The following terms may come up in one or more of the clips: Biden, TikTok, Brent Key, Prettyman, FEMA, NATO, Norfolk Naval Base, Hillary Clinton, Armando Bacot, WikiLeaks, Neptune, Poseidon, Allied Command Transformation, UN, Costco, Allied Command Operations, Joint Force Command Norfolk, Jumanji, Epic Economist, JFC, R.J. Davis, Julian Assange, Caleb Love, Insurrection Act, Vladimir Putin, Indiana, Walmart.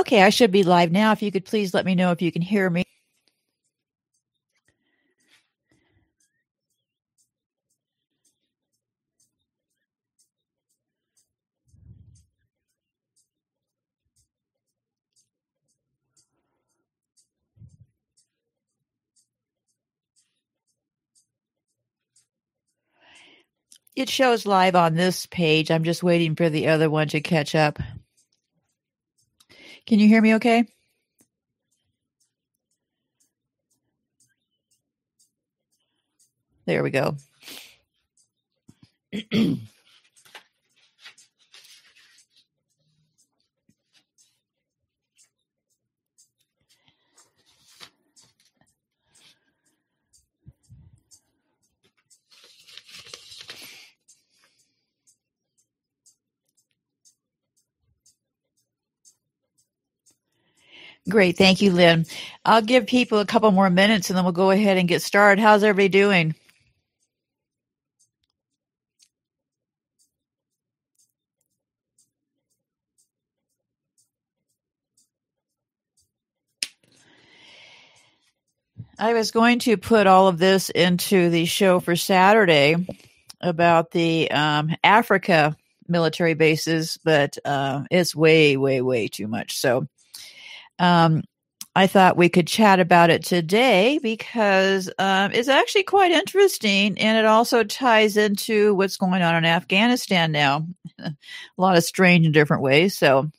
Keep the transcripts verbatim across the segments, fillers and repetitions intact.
Okay, I should be live now. If you could please let me know if you can hear me. It shows live on this page. I'm just waiting for the other one to catch up. Can you hear me okay? There we go. Great. Thank you, Lynn. I'll give people a couple more minutes and then we'll go ahead and get started. How's everybody doing? I was going to put all of this into the show for Saturday about the um, Africa military bases, but uh, it's way, way, way too much. So Um, I thought we could chat about it today because um, it's actually quite interesting, and it also ties into what's going on in Afghanistan now. A lot of strange and different ways. So,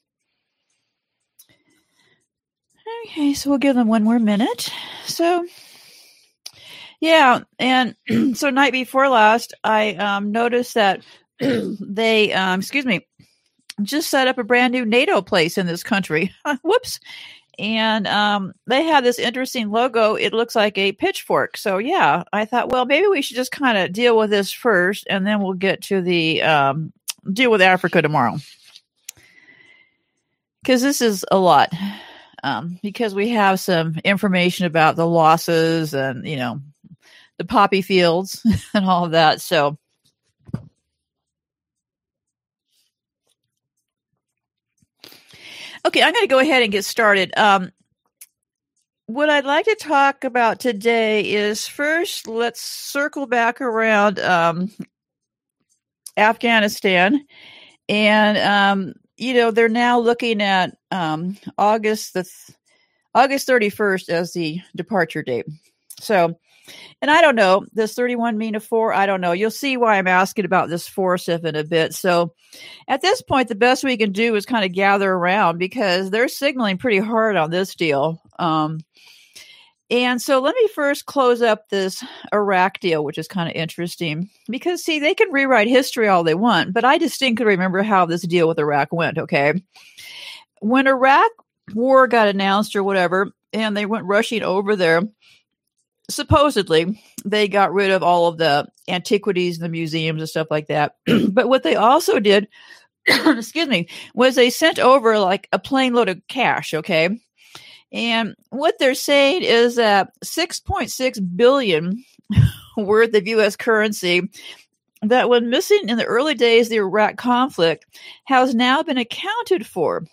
okay, so we'll give them one more minute. So, yeah, and so night before last, I um, noticed that they, um, excuse me, just set up a brand new NATO place in this country. Whoops. And um, they have this interesting logo. It looks like a pitchfork. So, yeah, I thought, well, maybe we should just kind of deal with this first, and then we'll get to the um, deal with Africa tomorrow. Because this is a lot. Um, because we have some information about the losses and, you know, the poppy fields and all of that. So, okay, I'm going to go ahead and get started. Um, what I'd like to talk about today is first, let's circle back around um, Afghanistan. And, um, you know, they're now looking at um, August the th- August thirty-first as the departure date. So, and I don't know, does thirty-one mean a four? I don't know. You'll see why I'm asking about this four stuff in a bit. So at this point, the best we can do is kind of gather around because they're signaling pretty hard on this deal. Um, and so let me first close up this Iraq deal, which is kind of interesting because, see, they can rewrite history all they want, but I distinctly remember how this deal with Iraq went, okay? When Iraq war got announced or whatever, and they went rushing over there, supposedly, they got rid of all of the antiquities and the museums and stuff like that. But what they also did, excuse me, was they sent over like a plane load of cash, okay? And what they're saying is that six point six billion dollars worth of U S currency that was missing in the early days of the Iraq conflict has now been accounted for,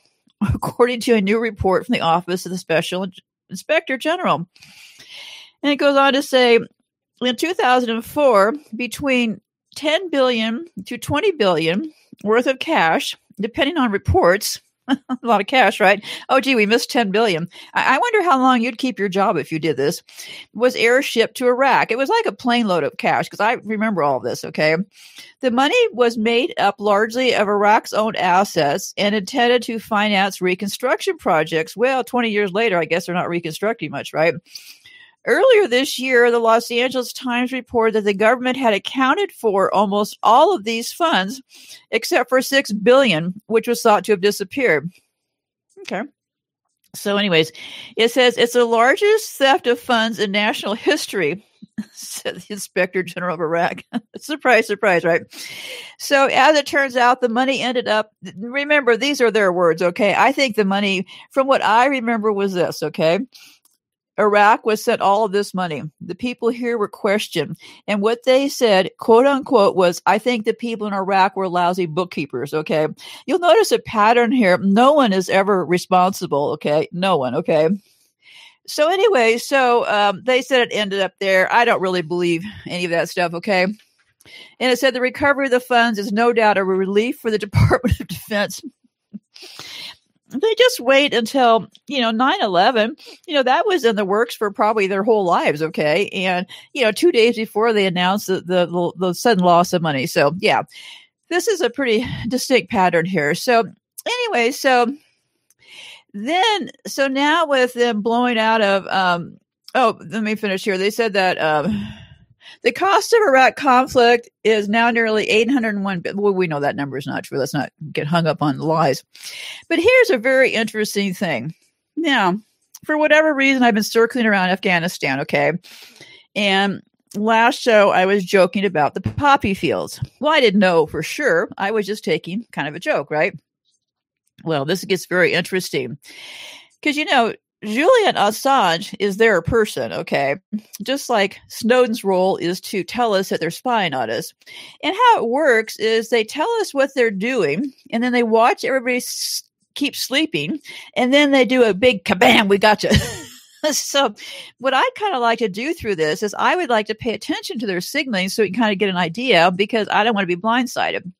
according to a new report from the Office of the Special Inspector General. And it goes on to say, in two thousand four, between ten billion dollars to twenty billion dollars worth of cash, depending on reports, a lot of cash, right? Oh, gee, we missed ten billion dollars. I-, I wonder how long you'd keep your job if you did this, was airshipped to Iraq. It was like a plane load of cash, because I remember all this, okay? The money was made up largely of Iraq's own assets and intended to finance reconstruction projects. Well, twenty years later, I guess they're not reconstructing much, right? Earlier this year, the Los Angeles Times reported that the government had accounted for almost all of these funds, except for six billion dollars, which was thought to have disappeared. Okay. So anyways, it says it's the largest theft of funds in national history, said the Inspector General of Iraq. Surprise, surprise, right? So as it turns out, the money ended up, remember, these are their words, okay? I think the money, from what I remember, was this, okay? Iraq was sent all of this money. The people here were questioned. And what they said, quote unquote, was, I think the people in Iraq were lousy bookkeepers. Okay. You'll notice a pattern here. No one is ever responsible. Okay. No one. Okay. So anyway, so um, they said it ended up there. I don't really believe any of that stuff. Okay. And it said the recovery of the funds is no doubt a relief for the Department of Defense. They just wait until, you know, nine eleven, you know, that was in the works for probably their whole lives. Okay. And, you know, two days before they announced the, the, the sudden loss of money. So yeah, this is a pretty distinct pattern here. So anyway, so then, so now with them blowing out of, um, oh, let me finish here. They said that, um, the cost of Iraq conflict is now nearly eight hundred one. Well, we know that number is not true. Let's not get hung up on the lies. But here's a very interesting thing. Now, for whatever reason, I've been circling around Afghanistan, okay? And last show, I was joking about the poppy fields. Well, I didn't know for sure. I was just taking kind of a joke, right? Well, this gets very interesting because, you know, Julian Assange is their person, okay? Just like Snowden's role is to tell us that they're spying on us. And how it works is they tell us what they're doing, and then they watch everybody s- keep sleeping, and then they do a big kabam, we gotcha. So what I kind of like to do through this is I would like to pay attention to their signaling so we can kind of get an idea because I don't want to be blindsided.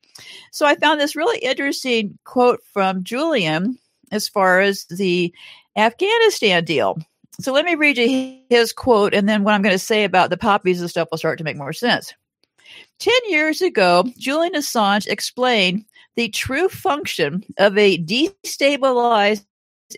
So I found this really interesting quote from Julian as far as the Afghanistan deal. So let me read you his quote, and then what I'm going to say about the poppies and stuff will start to make more sense. Ten years ago, Julian Assange explained the true function of a destabilized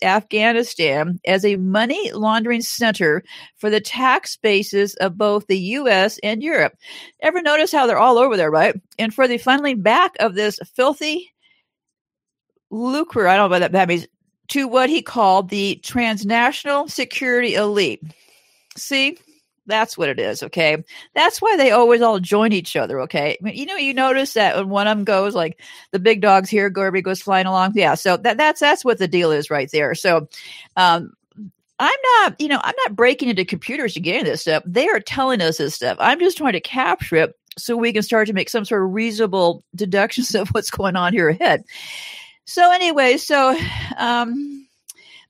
Afghanistan as a money laundering center for the tax bases of both the U S and Europe. Ever notice how they're all over there, right? And for the funneling back of this filthy lucre, I don't know what that, that means, to what he called the transnational security elite. See, that's what it is, okay? That's why they always all join each other, okay? I mean, you know, you notice that when one of them goes, like, the big dog's here, Gorby goes flying along. Yeah, so that, that's that's what the deal is right there. So um, I'm not, you know, I'm not breaking into computers to get into this stuff. They are telling us this stuff. I'm just trying to capture it so we can start to make some sort of reasonable deductions of what's going on here ahead. So anyway, so um,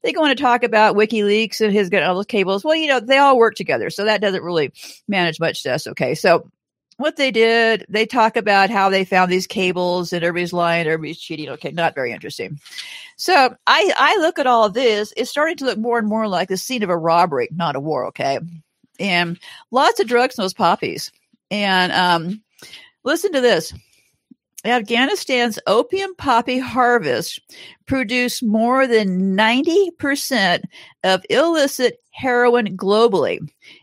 they go on to talk about WikiLeaks and his all those cables. Well, you know, they all work together, so that doesn't really manage much to us. Okay, so what they did, they talk about how they found these cables and everybody's lying, everybody's cheating. Okay, not very interesting. So I, I look at all of this. It's starting to look more and more like the scene of a robbery, not a war, okay? And lots of drugs in those poppies. And um, listen to this. Afghanistan's opium poppy harvest produced more than ninety percent of illicit heroin globally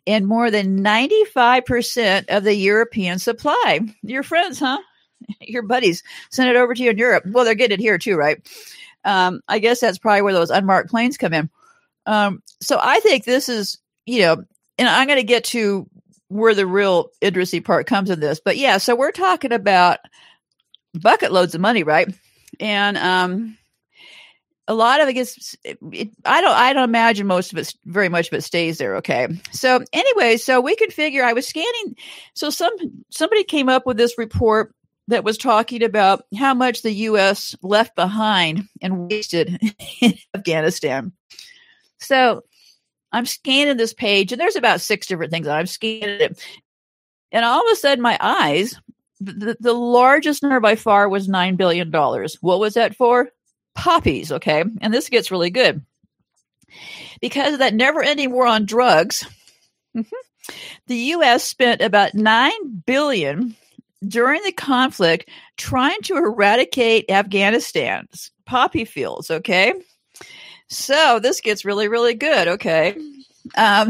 and more than ninety-five percent of the European supply. Your friends, huh? Your buddies sent it over to you in Europe. Well, they're getting it here too, right? Um, I guess that's probably where those unmarked planes come in. Um, so I think this is, you know, and I'm going to get to where the real interesting part comes in this. But yeah, so we're talking about bucket loads of money, right? And um, a lot of it gets. It, it, I don't. I don't imagine most of it. Very much of it stays there. Okay. So anyway, so we could figure. I was scanning. So some somebody came up with this report that was talking about how much the U S left behind and wasted in Afghanistan. So I'm scanning this page, and there's about six different things. I'm scanning it, and all of a sudden, my eyes. The, the largest number by far was nine billion dollars. What was that for? Poppies, okay? And this gets really good. Because of that never-ending war on drugs, the U S spent about nine billion dollars during the conflict trying to eradicate Afghanistan's poppy fields, okay? So this gets really, really good, okay? Um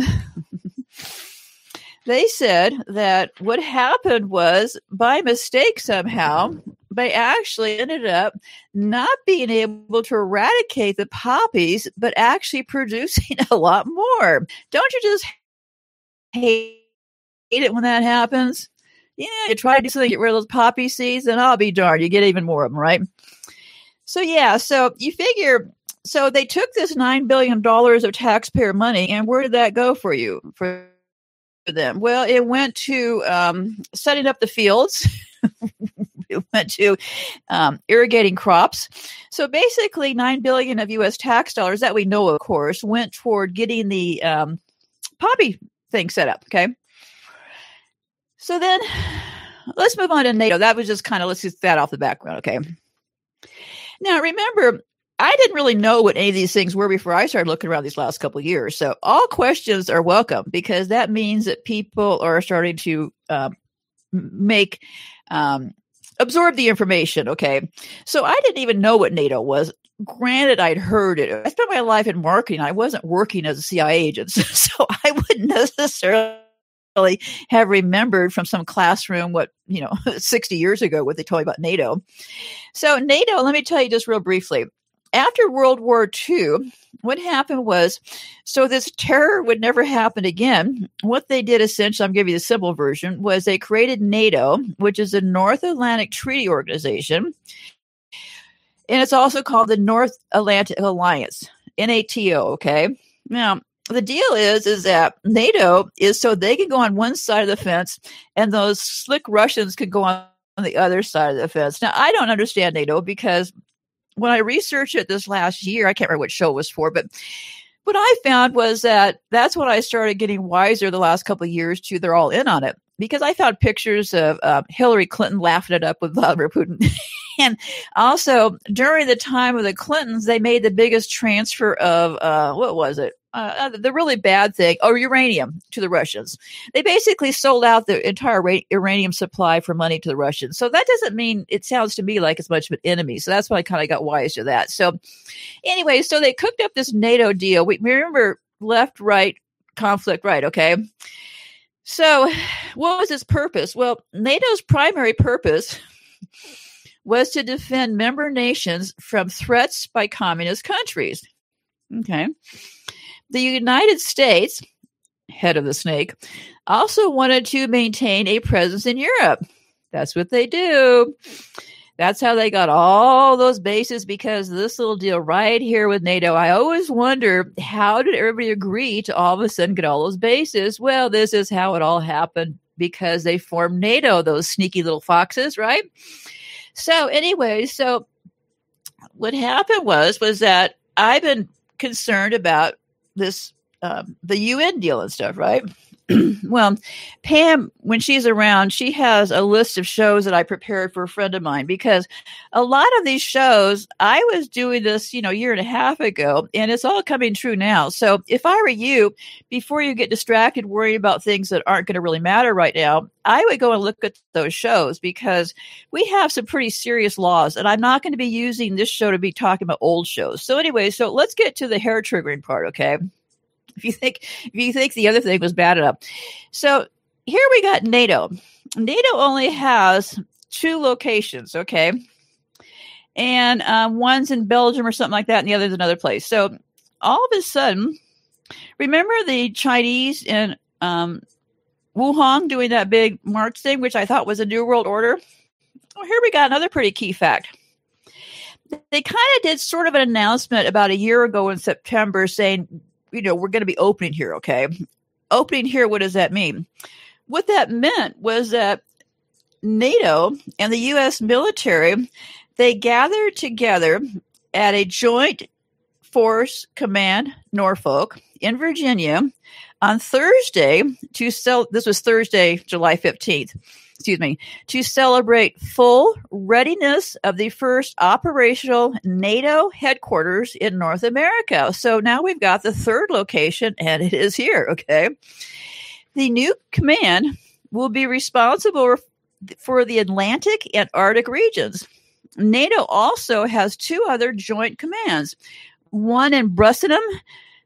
They said that what happened was, by mistake somehow, they actually ended up not being able to eradicate the poppies, but actually producing a lot more. Don't you just hate it when that happens? Yeah, you try to do something, get rid of those poppy seeds, and I'll be darned, you get even more of them, right? So yeah, so you figure So they took this nine billion dollars of taxpayer money, and where did that go for you, for them? Well, it went to um, setting up the fields. It went to um, irrigating crops. So basically, nine billion dollars of U S tax dollars that we know, of course, went toward getting the um, poppy thing set up, okay? So then let's move on to NATO. That was just kind of, let's get that off the background, okay? Now, remember, I didn't really know what any of these things were before I started looking around these last couple of years. So all questions are welcome, because that means that people are starting to uh, make um, absorb the information. Okay, so I didn't even know what NATO was. Granted, I'd heard it. I spent my life in marketing. I wasn't working as a C I A agent, so I wouldn't necessarily have remembered from some classroom what, you know, sixty years ago what they told me about NATO. So NATO, let me tell you just real briefly. After World War Two, what happened was, so this terror would never happen again. What they did essentially, I'm giving you the simple version, was they created NATO, which is the North Atlantic Treaty Organization. And it's also called the North Atlantic Alliance, NATO, okay? Now, the deal is, is that NATO is so they can go on one side of the fence and those slick Russians can go on the other side of the fence. Now, I don't understand NATO because when I researched it this last year, I can't remember what show it was for, but what I found was that that's when I started getting wiser the last couple of years to they're all in on it, because I found pictures of uh, Hillary Clinton laughing it up with Vladimir Putin. And also during the time of the Clintons, they made the biggest transfer of, uh, what was it? Uh, the really bad thing, or uranium to the Russians. They basically sold out the entire ra- uranium supply for money to the Russians. So that doesn't mean, it sounds to me like it's much of an enemy. So that's why I kind of got wise to that. So anyway, so they cooked up this NATO deal. We, we remember left, right, conflict, right, okay? So what was its purpose? Well, NATO's primary purpose was to defend member nations from threats by communist countries. Okay. The United States, head of the snake, also wanted to maintain a presence in Europe. That's what they do. That's how they got all those bases, because of this little deal right here with NATO. I always wonder, how did everybody agree to all of a sudden get all those bases? Well, this is how it all happened, because they formed NATO, those sneaky little foxes, right? So anyway, so what happened was, was that I've been concerned about this, um, the U N deal and stuff, right? Well, Pam, when she's around, she has a list of shows that I prepared for a friend of mine, because a lot of these shows, I was doing this, you know, year and a half ago, and it's all coming true now. So if I were you, before you get distracted worrying about things that aren't going to really matter right now, I would go and look at those shows, because we have some pretty serious laws, and I'm not going to be using this show to be talking about old shows. So anyway, so let's get to the hair triggering part, okay? If you think if you think the other thing was bad enough. So here we got NATO. NATO only has two locations, okay? And um, one's in Belgium or something like that, and the other's another place. So all of a sudden, remember the Chinese in um, Wuhan doing that big march thing, which I thought was a New World Order? Well, here we got another pretty key fact. They kind of did sort of an announcement about a year ago in September saying, you know, we're going to be opening here, okay? Opening here, what does that mean? What that meant was that NATO and the U S military, they gathered together at a Joint Force Command Norfolk in Virginia on Thursday to sell. This was Thursday, July fifteenth, excuse me, to celebrate full readiness of the first operational NATO headquarters in North America. So now we've got the third location, and it is here, okay? The new command will be responsible for the Atlantic and Arctic regions. NATO also has two other joint commands, one in Brusselum,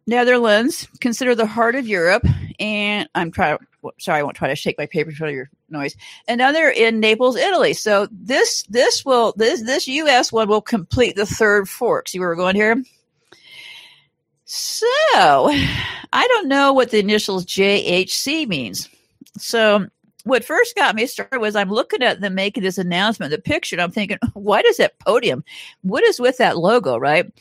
Netherlands, considered the heart of Europe, and I'm trying, sorry, I won't try to shake my paper for your noise. Another in Naples, Italy. So this, this will, this, this U S one will complete the third fork. See where we're going here? So I don't know what the initials J H C means. So what first got me started was I'm looking at them making this announcement, the picture, and I'm thinking, what is that podium? What is with that logo, right?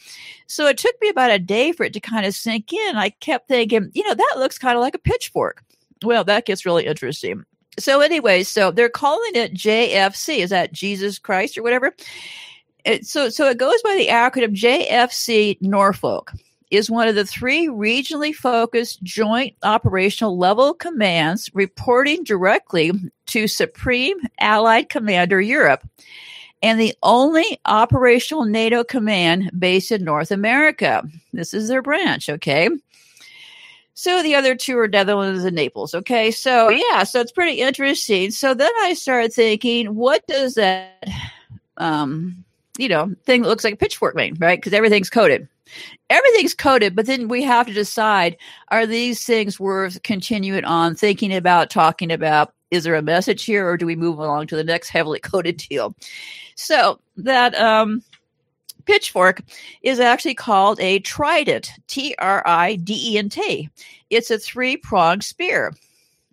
So it took me about a day for it to kind of sink in. I kept thinking, you know, that looks kind of like a pitchfork. Well, that gets really interesting. So anyway, so they're calling it J F C. Is that Jesus Christ or whatever? It, so, so it goes by the acronym J F C. Norfolk is one of the three regionally focused joint operational level commands reporting directly to Supreme Allied Commander Europe and the only operational NATO command based in North America. This is their branch, okay? So the other two are Netherlands and Naples, okay? So, yeah, so it's pretty interesting. So then I started thinking, what does that, um, you know, thing that looks like a pitchfork mean, right? Because everything's coded. Everything's coded, but then we have to decide, are these things worth continuing on thinking about, talking about? Is there a message here, or do we move along to the next heavily coded deal? So that um, pitchfork is actually called a trident, T R I D E N T. It's a three-pronged spear.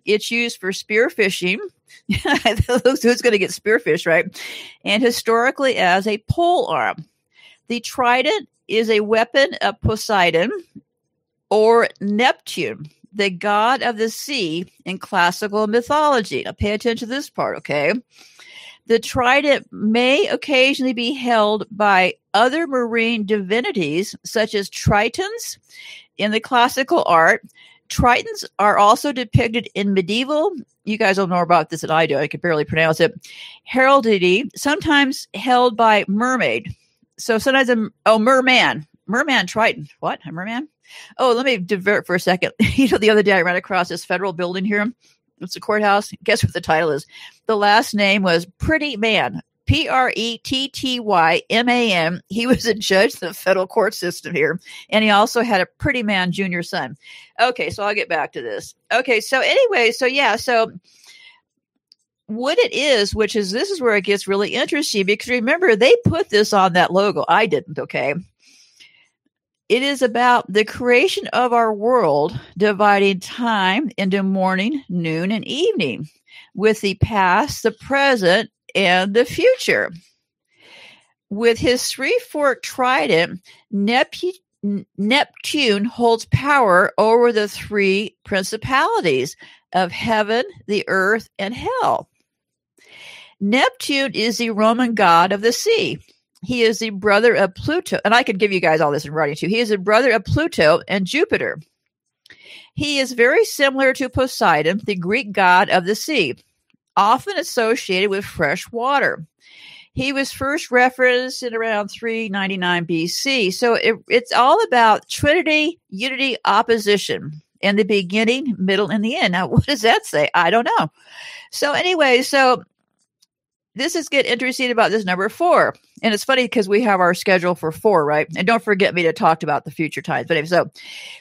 It's used for spear fishing. Who's going to get spearfish, right? And historically as a pole arm. The trident is a weapon of Poseidon or Neptune, the god of the sea in classical mythology. Now, pay attention to this part, okay? The trident may occasionally be held by other marine divinities, such as tritons in the classical art. Tritons are also depicted in medieval, you guys don't know about this and I do, I can barely pronounce it, heraldry, sometimes held by mermaid. So sometimes, a, oh, merman, merman triton. What, a merman? Oh, let me divert for a second. You know, the other day I ran across this federal building here. It's a courthouse. Guess what the title is? The last name was Prettyman, P R E T T Y M A N. He was a judge of the federal court system here, and he also had a Prettyman junior son. Okay, so I'll get back to this. Okay, so anyway, so yeah, so... what it is, which is this is where it gets really interesting, because remember, they put this on that logo. I didn't, okay? It is about the creation of our world, dividing time into morning, noon, and evening, with the past, the present, and the future. With his three-forked trident, Neptune, Neptune holds power over the three principalities of heaven, the earth, and hell. Neptune is the Roman god of the sea. He is the brother of Pluto. And I could give you guys all this in writing too. He is the brother of Pluto and Jupiter. He is very similar to Poseidon, the Greek god of the sea, often associated with fresh water. He was first referenced in around three ninety-nine B C. So it, it's all about trinity, unity, opposition, and the beginning, middle, and the end. Now, what does that say? I don't know. So anyway, so this is get interesting about this number four. And it's funny because we have our schedule for four, right? And don't forget me to talk about the future times. But anyway, so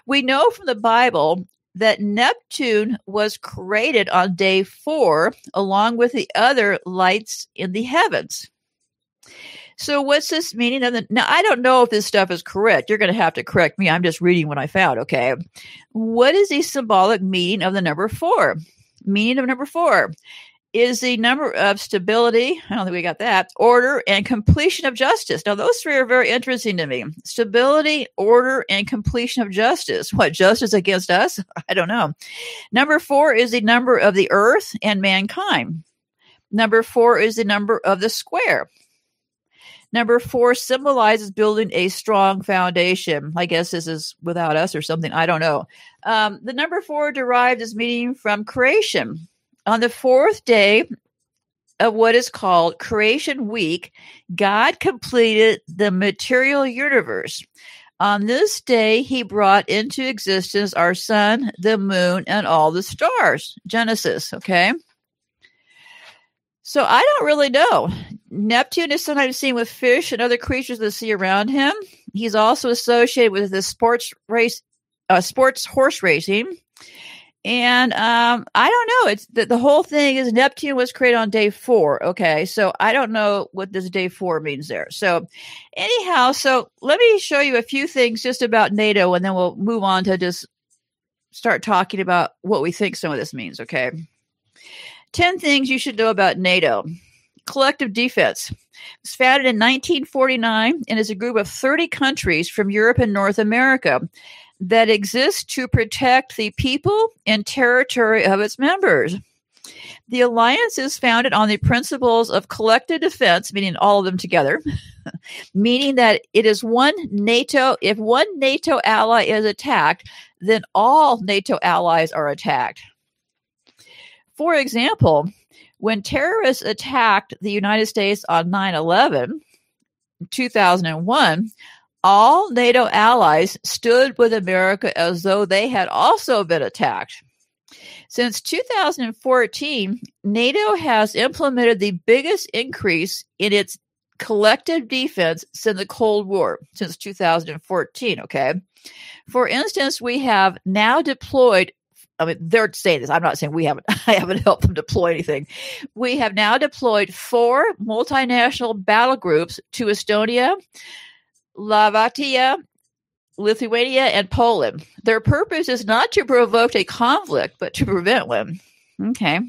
we know from the Bible that Neptune was created on day four, along with the other lights in the heavens. So what's this meaning of the, now I don't know if this stuff is correct. You're going to have to correct me. I'm just reading what I found, okay? What is the symbolic meaning of the number four? Meaning of number four is the number of stability, I don't think we got that, order, and completion of justice. Now, those three are very interesting to me. Stability, order, and completion of justice. What, justice against us? I don't know. Number four is the number of the earth and mankind. Number four is the number of the square. Number four symbolizes building a strong foundation. I guess this is without us or something. I don't know. Um, the number four derived its meaning from creation. On the fourth day of what is called Creation Week, God completed the material universe. On this day, he brought into existence our sun, the moon, and all the stars. Genesis, okay? So I don't really know. Neptune is sometimes seen with fish and other creatures of the sea around him. He's also associated with the sports race, uh, sports horse racing, and um, I don't know. It's the, the whole thing is Neptune was created on day four. Okay, so I don't know what this day four means there. So anyhow, so let me show you a few things just about NATO, and then we'll move on to just start talking about what we think some of this means. Okay. ten things you should know about NATO. Collective defense. It was founded in nineteen forty-nine and is a group of thirty countries from Europe and North America that exists to protect the people and territory of its members. The alliance is founded on the principles of collective defense, meaning all of them together, meaning that it is one NATO. If one NATO ally is attacked, then all NATO allies are attacked. For example, when terrorists attacked the United States on nine eleven, two thousand one, all NATO allies stood with America as though they had also been attacked. Since two thousand fourteen, NATO has implemented the biggest increase in its collective defense since the Cold War, since two thousand fourteen, okay? For instance, we have now deployed, I mean, they're saying this, I'm not saying we haven't, I haven't helped them deploy anything. We have now deployed four multinational battle groups to Estonia, Latvia, Lithuania, and Poland. Their purpose is not to provoke a conflict, but to prevent one. Okay.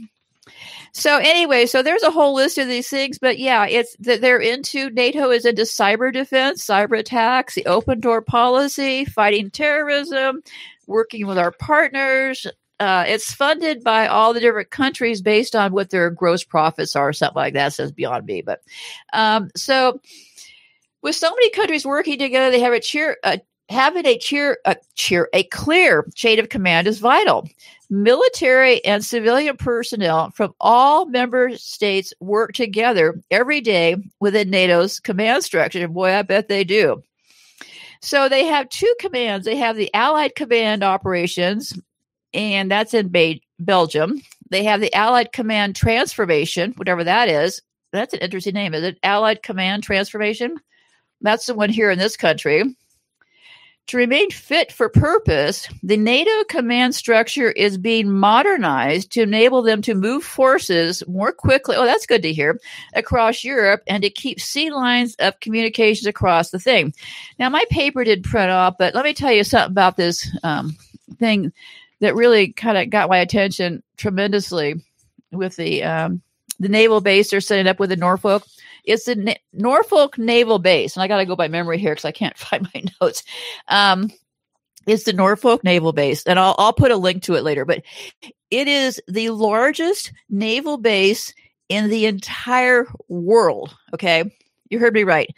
So anyway, so there's a whole list of these things, but yeah, it's that they're into, NATO is into cyber defense, cyber attacks, the open door policy, fighting terrorism, working with our partners. Uh, it's funded by all the different countries based on what their gross profits are, or something like that. Says beyond me, but um, so with so many countries working together, they have a cheer. A, Having a, cheer, a, cheer, a clear chain of command is vital. Military and civilian personnel from all member states work together every day within NATO's command structure. Boy, I bet they do. So they have two commands. They have the Allied Command Operations, and that's in Be- Belgium. They have the Allied Command Transformation, whatever that is. That's an interesting name, isn't it? Allied Command Transformation. That's the one here in this country. To remain fit for purpose, the NATO command structure is being modernized to enable them to move forces more quickly. Oh, that's good to hear. Across Europe, and to keep sea lines of communications across the thing. Now, my paper did print off, but let me tell you something about this um, thing that really kind of got my attention tremendously with the um, the naval base they're setting up with the Norfolk. It's the Na- Norfolk Naval Base, and I got to go by memory here because I can't find my notes. Um, it's the Norfolk Naval Base, and I'll, I'll put a link to it later. But it is the largest naval base in the entire world, okay? You heard me right.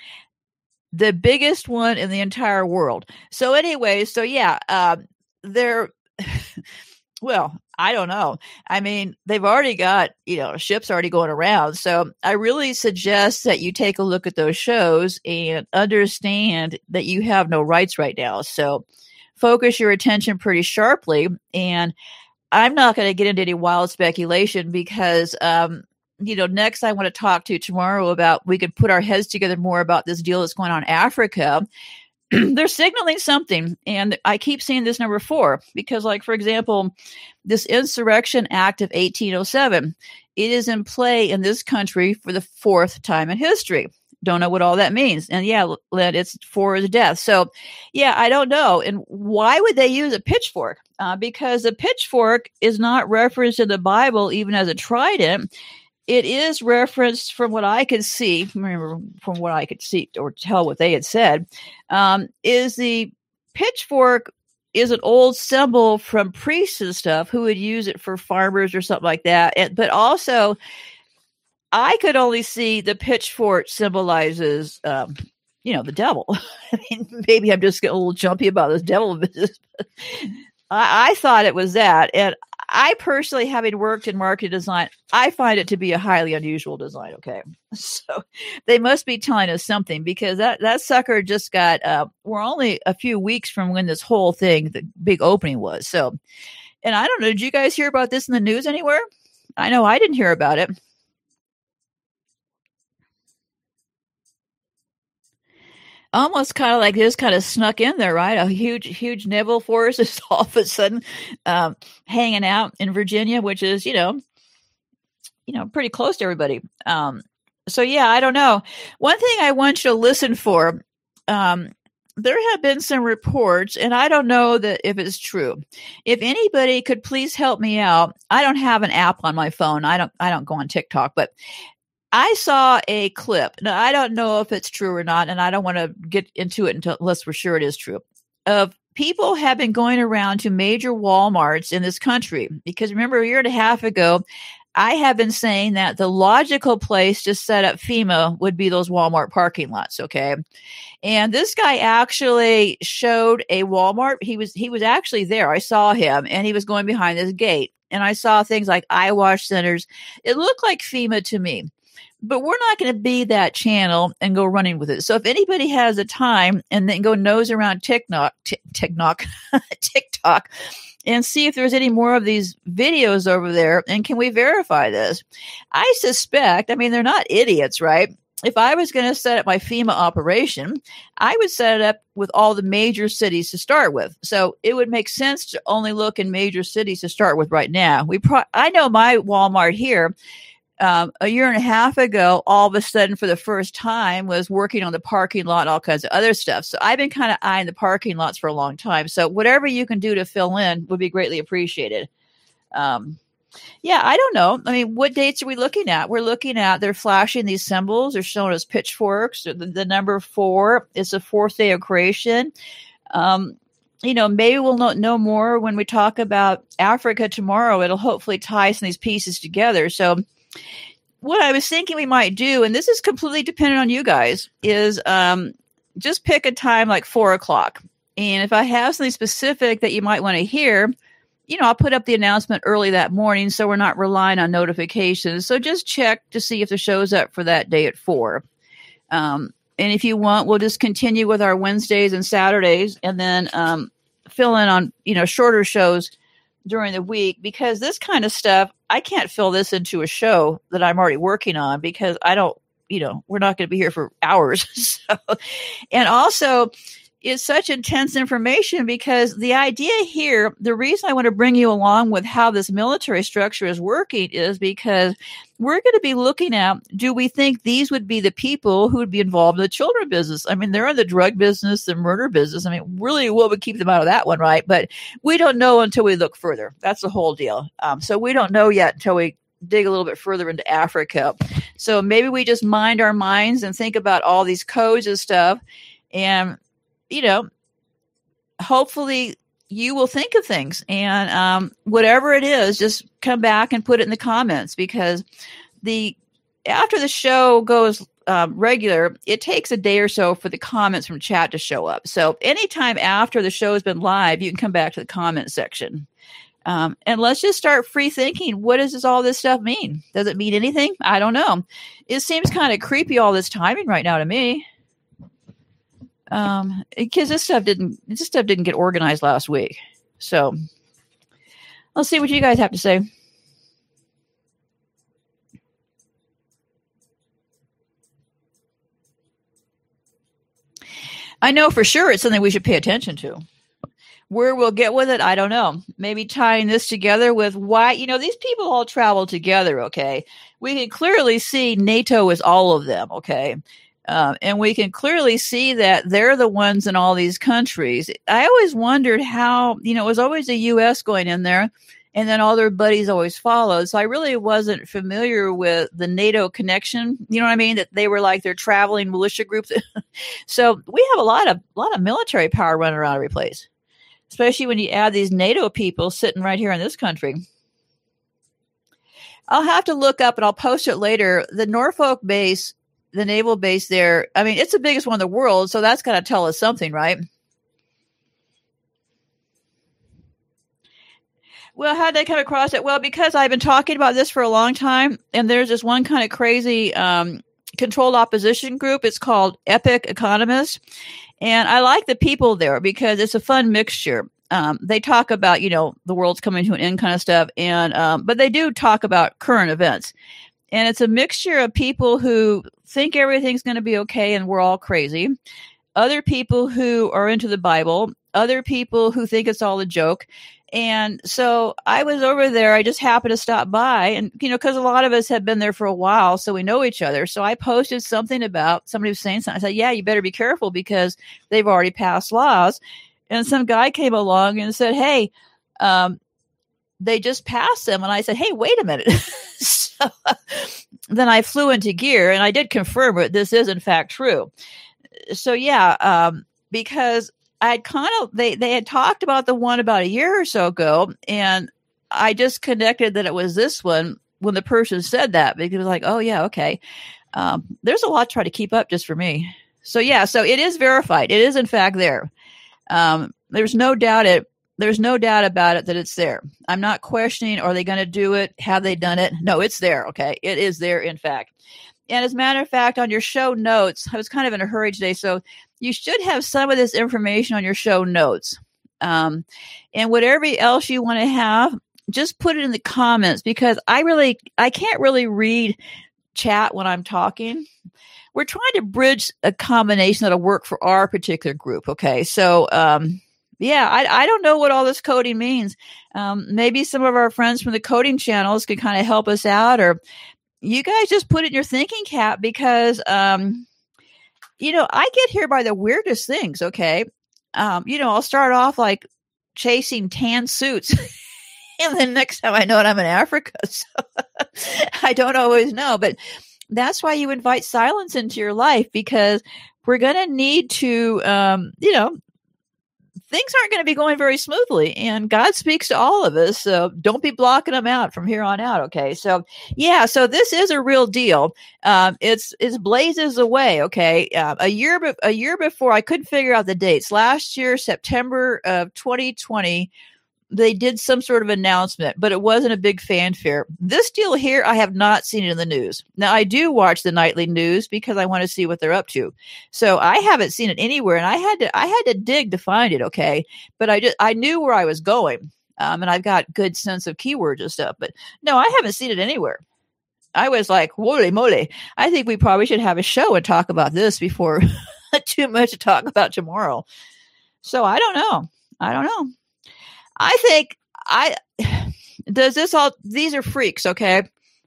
The biggest one in the entire world. So anyway, so yeah, uh, they're – well – I don't know. I mean, they've already got, you know, ships already going around. So I really suggest that you take a look at those shows and understand that you have no rights right now. So focus your attention pretty sharply. And I'm not going to get into any wild speculation because, um, you know, next I want to talk to you tomorrow about, we could put our heads together more about this deal that's going on in Africa. They're signaling something, and I keep seeing this number four because, like, for example, this Insurrection Act of eighteen oh seven, it is in play in this country for the fourth time in history. Don't know what all that means. And, yeah, Lynn, it's four is death. So, yeah, I don't know. And why would they use a pitchfork? Uh, because the pitchfork is not referenced in the Bible even as a trident. It is referenced from what I could see, remember from what I could see or tell what they had said, um, is the pitchfork is an old symbol from priests and stuff who would use it for farmers or something like that. And, but also, I could only see the pitchfork symbolizes, um, you know, the devil. I mean, maybe I'm just getting a little jumpy about this devil business. I, I thought it was that. And I personally, having worked in marketing design, I find it to be a highly unusual design, okay? So they must be telling us something because that, that sucker just got, uh, we're only a few weeks from when this whole thing, the big opening was. So, and I don't know, did you guys hear about this in the news anywhere? I know I didn't hear about it. Almost kind of like this kind of snuck in there, right? A huge, huge naval force is all of a sudden um, hanging out in Virginia, which is, you know, you know, pretty close to everybody. Um, so, yeah, I don't know. One thing I want you to listen for um, there have been some reports, and I don't know that if it's true. If anybody could please help me out, I don't have an app on my phone. I don't. I don't go on TikTok, but I saw a clip. Now I don't know if it's true or not, and I don't want to get into it until, unless we're sure it is true. Of people have been going around to major Walmarts in this country because remember a year and a half ago, I have been saying that the logical place to set up FEMA would be those Walmart parking lots, okay? And this guy actually showed a Walmart. He was he was actually there. I saw him, and he was going behind this gate. And I saw things like eye wash centers. It looked like FEMA to me. But we're not going to be that channel and go running with it. So if anybody has the time and then go nose around TikTok, t- TikTok, TikTok, and see if there's any more of these videos over there, and can we verify this? I suspect, I mean, they're not idiots, right? If I was going to set up my FEMA operation, I would set it up with all the major cities to start with. So it would make sense to only look in major cities to start with right now. We, pro- I know my Walmart here. Um, a year and a half ago, all of a sudden for the first time was working on the parking lot and all kinds of other stuff. So I've been kind of eyeing the parking lots for a long time. So whatever you can do to fill in would be greatly appreciated. Um, yeah, I don't know. I mean, what dates are we looking at? We're looking at, they're flashing these symbols. They're showing us pitchforks. The, the number four is the fourth day of creation. Um, you know, maybe we'll not know more when we talk about Africa tomorrow. It'll hopefully tie some of these pieces together. So what I was thinking we might do, and this is completely dependent on you guys, is um, just pick a time like four o'clock. And if I have something specific that you might want to hear, you know, I'll put up the announcement early that morning so we're not relying on notifications. So just check to see if the show's up for that day at four. Um, and if you want, we'll just continue with our Wednesdays and Saturdays and then um, fill in on, you know, shorter shows during the week, because this kind of stuff, I can't fill this into a show that I'm already working on because I don't, you know, we're not going to be here for hours. So, and also it's such intense information because the idea here, the reason I want to bring you along with how this military structure is working is because we're going to be looking at, do we think these would be the people who would be involved in the children business? I mean, they're in the drug business, the murder business. I mean, really, what would keep them out of that one, right? But we don't know until we look further. That's the whole deal. Um, so we don't know yet until we dig a little bit further into Africa. So maybe we just mind our minds and think about all these codes and stuff. And, you know, hopefully you will think of things, and um, whatever it is, just come back and put it in the comments, because the after the show goes um, regular, it takes a day or so for the comments from chat to show up. So anytime after the show has been live, you can come back to the comment section. Um, and let's just start free thinking. What does this, all this stuff mean? Does it mean anything? I don't know. It seems kind of creepy, all this timing right now to me. Um, because this stuff didn't, this stuff didn't get organized last week. So let's see what you guys have to say. I know for sure it's something we should pay attention to. Where we'll get with it, I don't know. Maybe tying this together with why, you know, these people all travel together. Okay. We can clearly see NATO is all of them. Okay. Uh, and we can clearly see that they're the ones in all these countries. I always wondered how, you know, it was always the U S going in there, and then all their buddies always followed. So I really wasn't familiar with the NATO connection. You know what I mean? That they were like their traveling militia groups. So we have a lot of a lot of military power running around every place, especially when you add these NATO people sitting right here in this country. I'll have to look up, and I'll post it later, the Norfolk base. The naval base there, I mean, it's the biggest one in the world, so that's got to tell us something, right? Well, how did I come across it? Well, because I've been talking about this for a long time, and there's this one kind of crazy um, controlled opposition group. It's called Epic Economist, and I like the people there because it's a fun mixture. Um, they talk about, you know, the world's coming to an end kind of stuff, and um, but they do talk about current events. And it's a mixture of people who think everything's going to be okay and we're all crazy. Other people who are into the Bible. other people who think it's all a joke. And so I was over there. I just happened to stop by and, you know, because a lot of us have been there for a while, so we know each other. So I posted something about somebody was saying something. I said, yeah, you better be careful because they've already passed laws. And some guy came along and said, hey, um, they just passed them. And I said, hey, wait a minute. So then I flew into gear and I did confirm it. This is in fact true. So, yeah, um, because I had kind of, they, they had talked about the one about a year or so ago, and I just connected that it was this one when the person said that, because it was like, oh, yeah, okay. Um, there's a lot to try to keep up just for me. So, yeah, so it is verified. It is, in fact, there. Um, there's no doubt it. There's no doubt about it that it's there. I'm not questioning, are they going to do it? Have they done it? No, it's there, okay? It is there, in fact. And as a matter of fact, on your show notes, I was kind of in a hurry today, so you should have some of this information on your show notes. Um, and whatever else you want to have, just put it in the comments, because I really, I can't really read chat when I'm talking. We're trying to bridge a combination that'll work for our particular group, okay? So, um, yeah, I, I don't know what all this coding means. Um, maybe some of our friends from the coding channels could kind of help us out, or you guys just put it in your thinking cap, because, um, you know, I get here by the weirdest things, okay? Um, you know, I'll start off like chasing tan suits, and then next time I know it, I'm in Africa. So I don't always know, but that's why you invite silence into your life, because we're going to need to, um, you know, things aren't going to be going very smoothly, and God speaks to all of us. So don't be blocking them out from here on out. Okay. So yeah, so this is a real deal. Um, it's, it's blazes the way. Okay. Um, a year, be- a year before, I couldn't figure out the dates. Last year, September of twenty twenty, they did some sort of announcement, but it wasn't a big fanfare. This deal here, I have not seen it in the news. Now, I do watch the nightly news because I want to see what they're up to. So I haven't seen it anywhere, and I had to I had to dig to find it. Okay, but I just I knew where I was going, um, and I've got good sense of keywords and stuff. But no, I haven't seen it anywhere. I was like, holy moly! I think we probably should have a show and talk about this before too much to talk about tomorrow. So I don't know. I don't know. I think I, does this all, these are freaks, okay?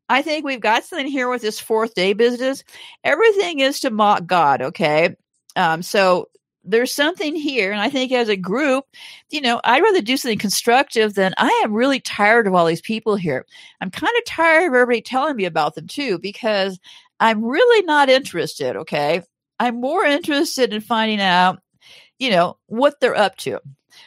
I think we've got something here with this fourth day business. Everything is to mock God, okay? Um, so there's something here. And I think as a group, you know, I'd rather do something constructive than I am really tired of all these people here. I'm kind of tired of everybody telling me about them too, because I'm really not interested, okay? I'm more interested in finding out, you know, what they're up to.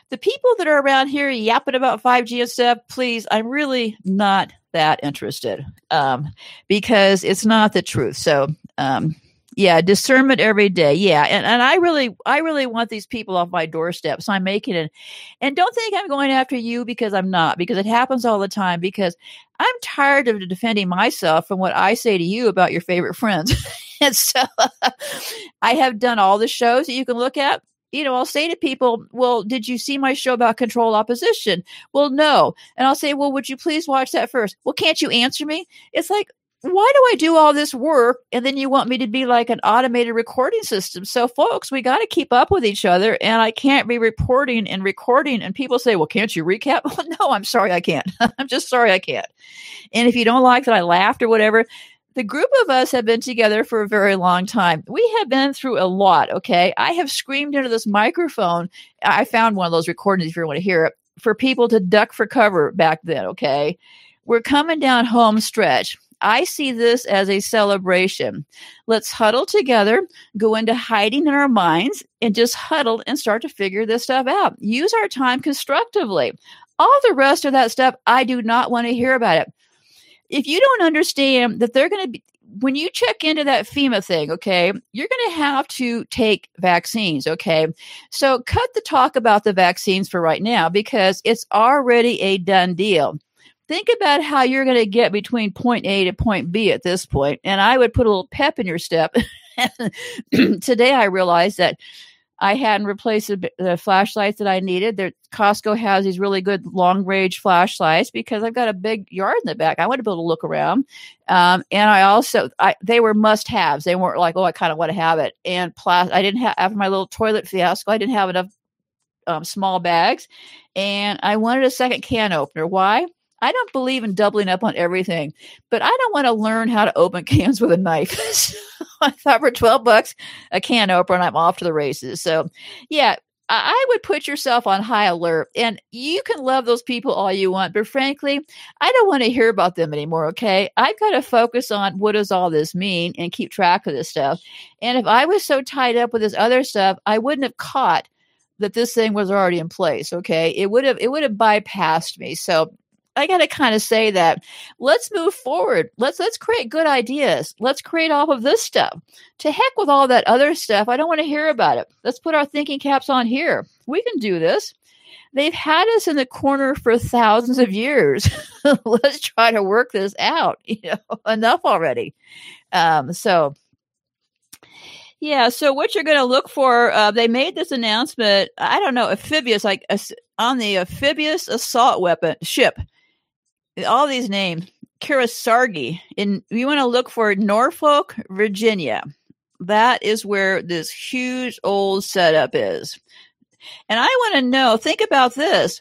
The people that are around here yapping about five G and stuff, please, I'm really not that interested, um, because it's not the truth. So, um, yeah, discernment every day. Yeah. And, and I really, I really want these people off my doorstep. So I'm making it. And don't think I'm going after you, because I'm not, because it happens all the time, because I'm tired of defending myself from what I say to you about your favorite friends. And so I have done all the shows that you can look at. You know, I'll say to people, well, did you see my show about control opposition? Well, no. And I'll say, well, would you please watch that first? Well, can't you answer me? It's like, why do I do all this work? And then you want me to be like an automated recording system. So folks, we got to keep up with each other, and I can't be reporting and recording. And people say, well, can't you recap? Well, no, I'm sorry. I can't. I'm just sorry. I can't. And if you don't like that I laughed or whatever, the group of us have been together for a very long time. We have been through a lot, okay? I have screamed into this microphone. I found one of those recordings, if you want to hear it, for people to duck for cover back then, okay? We're coming down home stretch. I see this as a celebration. Let's huddle together, go into hiding in our minds, and just huddle and start to figure this stuff out. Use our time constructively. All the rest of that stuff, I do not want to hear about it. If you don't understand that they're going to be, when you check into that FEMA thing, okay, you're going to have to take vaccines, okay? So cut the talk about the vaccines for right now, because it's already a done deal. Think about how you're going to get between point A to point B at this point. And I would put a little pep in your step. Today I realized that I hadn't replaced the flashlights that I needed. There, Costco has these really good long-range flashlights because I've got a big yard in the back. I want to be able to look around. Um, and I also, I, they were must-haves. They weren't like, oh, I kind of want to have it. And plus, I didn't have, after my little toilet fiasco, I didn't have enough um, small bags, and I wanted a second can opener. Why? I don't believe in doubling up on everything, but I don't want to learn how to open cans with a knife. So I thought for twelve bucks a can opener, and I'm off to the races. So yeah, I would put yourself on high alert, and you can love those people all you want, but frankly, I don't want to hear about them anymore. Okay. I've got to focus on what does all this mean and keep track of this stuff. And if I was so tied up with this other stuff, I wouldn't have caught that this thing was already in place. Okay. It would have, it would have bypassed me. So I got to kind of say that let's move forward. Let's, let's create good ideas. Let's create off of this stuff. To heck with all that other stuff. I don't want to hear about it. Let's put our thinking caps on here. We can do this. They've had us in the corner for thousands of years. Let's try to work this out, you know, enough already. Um, so yeah. So what you're going to look for, uh, they made this announcement. I don't know, amphibious, like uh, on the amphibious assault weapon ship. All these names, Kurosaki, and you want to look for Norfolk, Virginia. That is where this huge old setup is. And I want to know, think about this.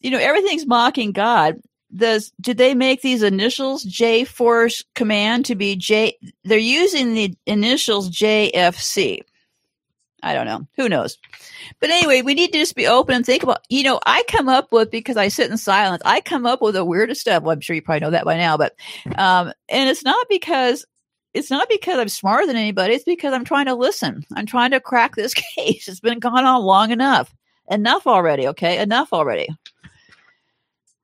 You know, everything's mocking God. Does, did they make these initials, Joint Force Command, to be J? They're using the initials J F C. I don't know. Who knows? But anyway, we need to just be open and think about, you know, I come up with, because I sit in silence, I come up with the weirdest stuff. Well, I'm sure you probably know that by now, but, um, and it's not because, it's not because I'm smarter than anybody. It's because I'm trying to listen. I'm trying to crack this case. It's been going on long enough. Enough already. Okay. Enough already.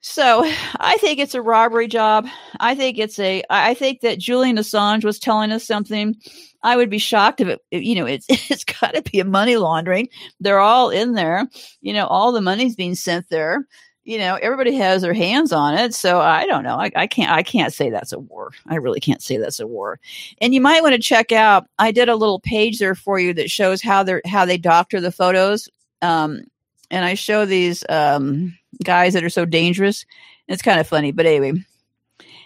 So I think it's a robbery job. I think it's a, I think that Julian Assange was telling us something. I would be shocked if it, you know, it's, it's gotta be a money laundering. They're all in there, you know, all the money's being sent there, you know, everybody has their hands on it. So I don't know. I, I can't, I can't say that's a war. I really can't say that's a war. And you might want to check out, I did a little page there for you that shows how they're, how they doctor the photos. Um, and I show these, um, guys that are so dangerous. It's kind of funny, but anyway,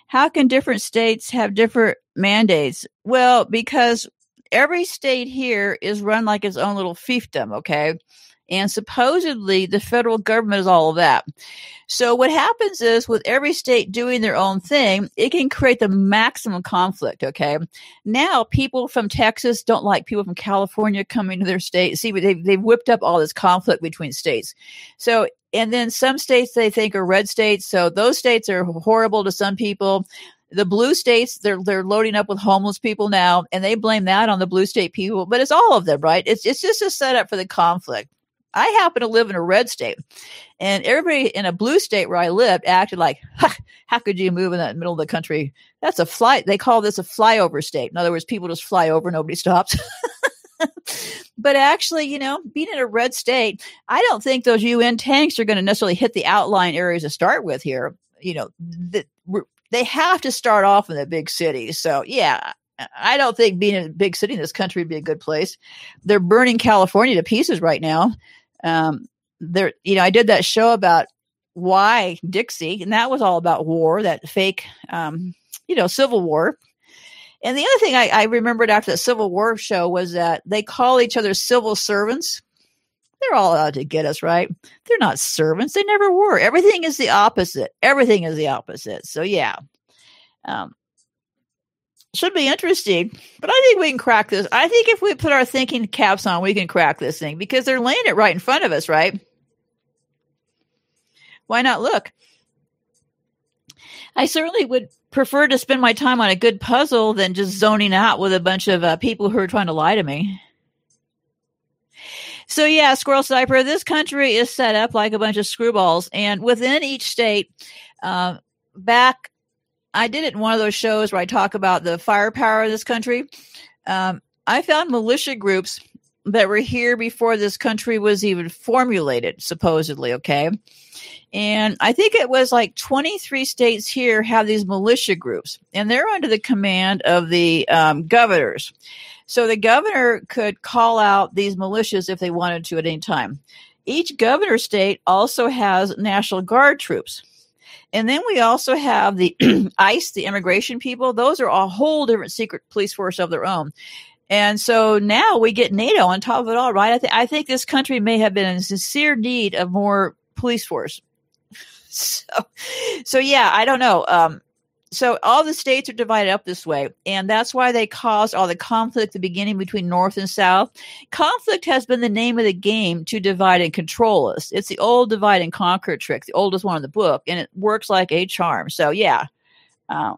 how can different states have different mandates? Well, because every state here is run like its own little fiefdom. Okay. And supposedly the federal government is all of that. So what happens is with every state doing their own thing, it can create the maximum conflict. Okay. Now people from Texas don't like people from California coming to their state. See, they've, they've whipped up all this conflict between states. So, and then some states they think are red states. So those states are horrible to some people. The blue states, they're, they're loading up with homeless people now, and they blame that on the blue state people, but it's all of them, right? It's, it's just a setup for the conflict. I happen to live in a red state, and everybody in a blue state where I lived acted like, ha, how could you move in the middle of the country? That's a fly. They call this a flyover state. In other words, people just fly over, nobody stops. But actually, you know, being in a red state, I don't think those U N tanks are going to necessarily hit the outlying areas to start with here. You know, the, we're, they have to start off in the big cities. So, yeah, I don't think being in a big city in this country would be a good place. They're burning California to pieces right now. Um, there, you know, I did that show about why Dixie, and that was all about war, that fake, um, you know, Civil War. And the other thing I, I remembered after the Civil War show was that they call each other civil servants. They're all out to get us, right? They're not servants. They never were. Everything is the opposite. Everything is the opposite. So, yeah. Um, should be interesting. But I think we can crack this. I think if we put our thinking caps on, we can crack this thing. Because they're laying it right in front of us, right? Why not look? I certainly would prefer to spend my time on a good puzzle than just zoning out with a bunch of uh, people who are trying to lie to me. So yeah, Squirrel Sniper, this country is set up like a bunch of screwballs. And within each state, uh, back, I did it in one of those shows where I talk about the firepower of this country. Um, I found militia groups that were here before this country was even formulated, supposedly, okay? And I think it was like twenty-three states here have these militia groups, and they're under the command of the um, governors. So the governor could call out these militias if they wanted to at any time. Each governor state also has National Guard troops. And then we also have the ICE, the immigration people. Those are a whole different secret police force of their own. And so now we get NATO on top of it all, right? I, th- I think this country may have been in sincere need of more police force. So, so yeah, I don't know. Um, so all the states are divided up this way, and that's why they caused all the conflict at the beginning between North and South. Conflict has been the name of the game to divide and control us. It's the old divide and conquer trick, the oldest one in the book, and it works like a charm. So yeah. Uh,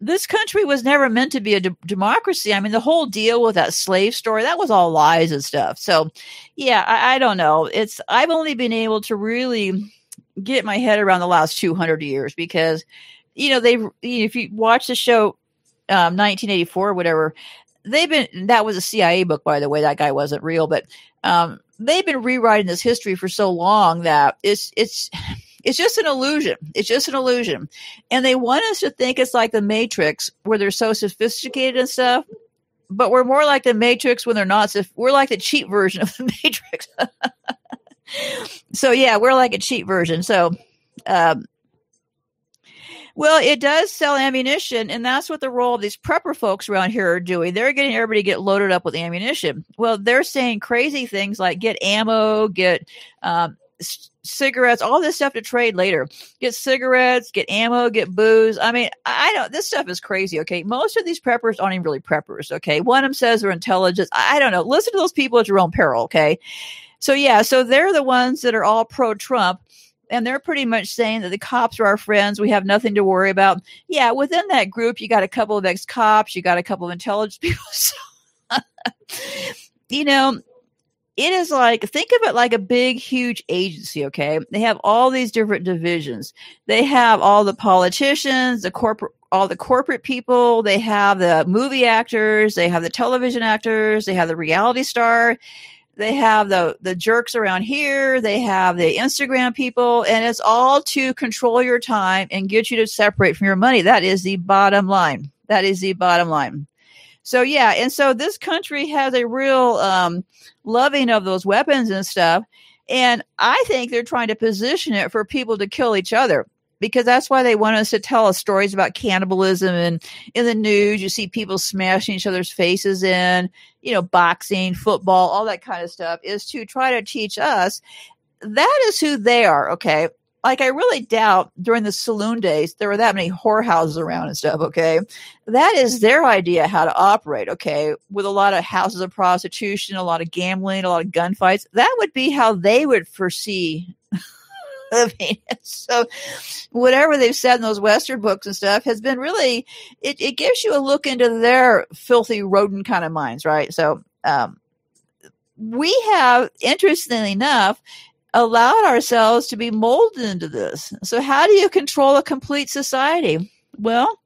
This country was never meant to be a de- democracy. I mean, the whole deal with that slave story, that was all lies and stuff. So, yeah, I, I don't know. It's I've only been able to really get my head around the last two hundred years because, you know, they've if you watch the show um, nineteen eighty-four or whatever, they've been – that was a C I A book, by the way. That guy wasn't real. But um, they've been rewriting this history for so long that it's it's – It's just an illusion. It's just an illusion. And they want us to think it's like the Matrix where they're so sophisticated and stuff, but we're more like the Matrix when they're not. So we're like the cheap version of the Matrix. So, yeah, we're like a cheap version. So, um, well, it does sell ammunition, and that's what the role of these prepper folks around here are doing. They're getting everybody to get loaded up with ammunition. Well, they're saying crazy things like get ammo, get um, – cigarettes, all this stuff to trade later. Get cigarettes, get ammo, get booze. I mean, I don't, this stuff is crazy, okay? Most of these preppers aren't even really preppers, okay? One of them says they're intelligent. I don't know. Listen to those people at your own peril, okay? So, yeah, so they're the ones that are all pro-Trump, and they're pretty much saying that the cops are our friends. We have nothing to worry about. Yeah, within that group, you got a couple of ex-cops. You got a couple of intelligence people. So, you know, it is like, think of it like a big, huge agency, okay? They have all these different divisions. They have all the politicians, the corporate, all the corporate people. They have the movie actors. They have the television actors. They have the reality star. They have the, the jerks around here. They have the Instagram people. And it's all to control your time and get you to separate from your money. That is the bottom line. That is the bottom line. So, yeah, and so this country has a real um, loving of those weapons and stuff, and I think they're trying to position it for people to kill each other because that's why they want us to tell us stories about cannibalism. And in the news, you see people smashing each other's faces in, you know, boxing, football, all that kind of stuff is to try to teach us that is who they are, okay? Like, I really doubt during the saloon days there were that many whorehouses around and stuff, okay? That is their idea how to operate, okay, with a lot of houses of prostitution, a lot of gambling, a lot of gunfights. That would be how they would foresee living. So whatever they've said in those Western books and stuff has been really it, – it gives you a look into their filthy rodent kind of minds, right? So um, we have, interestingly enough – allowed ourselves to be molded into this. So how do you control a complete society? Well,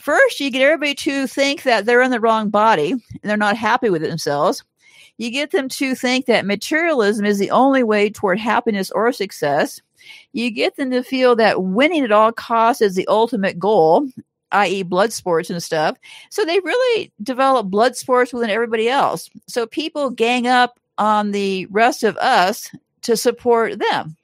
first you get everybody to think that they're in the wrong body and they're not happy with themselves. You get them to think that materialism is the only way toward happiness or success. You get them to feel that winning at all costs is the ultimate goal, that is blood sports and stuff. So they really develop blood sports within everybody else. So people gang up on the rest of us to support them.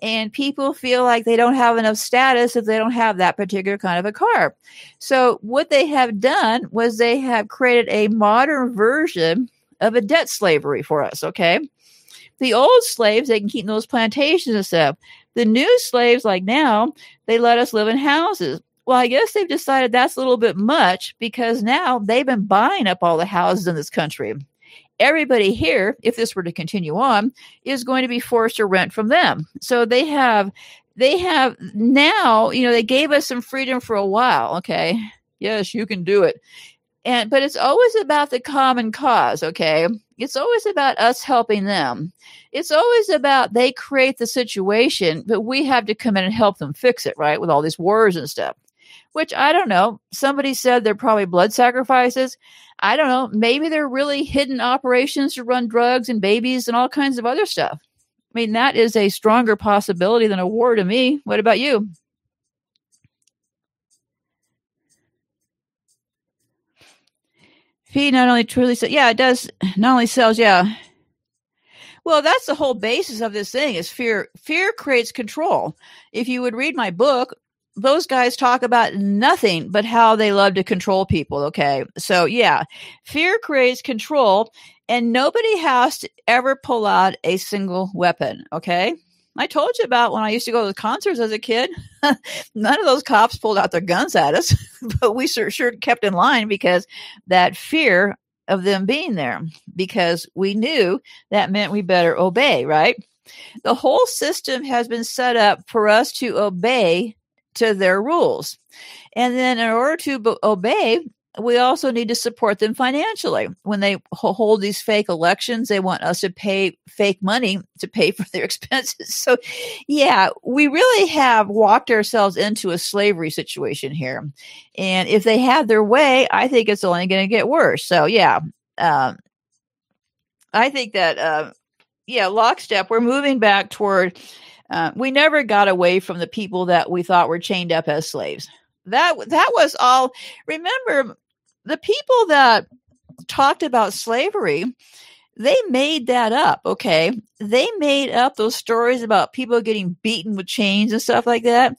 And people feel like they don't have enough status if they don't have that particular kind of a car. So what they have done was they have created a modern version of a debt slavery for us, okay? The old slaves, they can keep those plantations and stuff. The new slaves, like now, they let us live in houses. Well, I guess they've decided that's a little bit much because now they've been buying up all the houses in this country. Everybody here, if this were to continue on, is going to be forced to rent from them. So they have, they have now, you know, they gave us some freedom for a while. Okay. Yes, you can do it. And, but it's always about the common cause. Okay. It's always about us helping them. It's always about they create the situation, but we have to come in and help them fix it, right? With all these wars and stuff. Which I don't know. Somebody said they're probably blood sacrifices. I don't know. Maybe they're really hidden operations to run drugs and babies and all kinds of other stuff. I mean, that is a stronger possibility than a war to me. What about you? He not only truly sells, yeah, it does. Not only sells, yeah. Well, that's the whole basis of this thing is fear. Fear creates control. If you would read my book, those guys talk about nothing but how they love to control people. Okay. So yeah, fear creates control, and nobody has to ever pull out a single weapon. Okay. I told you about when I used to go to the concerts as a kid. None of those cops pulled out their guns at us, but we sure, sure kept in line because that fear of them being there, because we knew that meant we better obey, right? The whole system has been set up for us to obey to their rules. And then in order to b- obey, we also need to support them financially. When they hold these fake elections, they want us to pay fake money to pay for their expenses. So yeah, we really have walked ourselves into a slavery situation here. And if they have their way, I think it's only going to get worse. So yeah, um, I think that, uh, yeah, lockstep, we're moving back toward, uh, we never got away from the people that we thought were chained up as slaves. That, that was all. Remember, the people that talked about slavery, they made that up, okay? They made up those stories about people getting beaten with chains and stuff like that.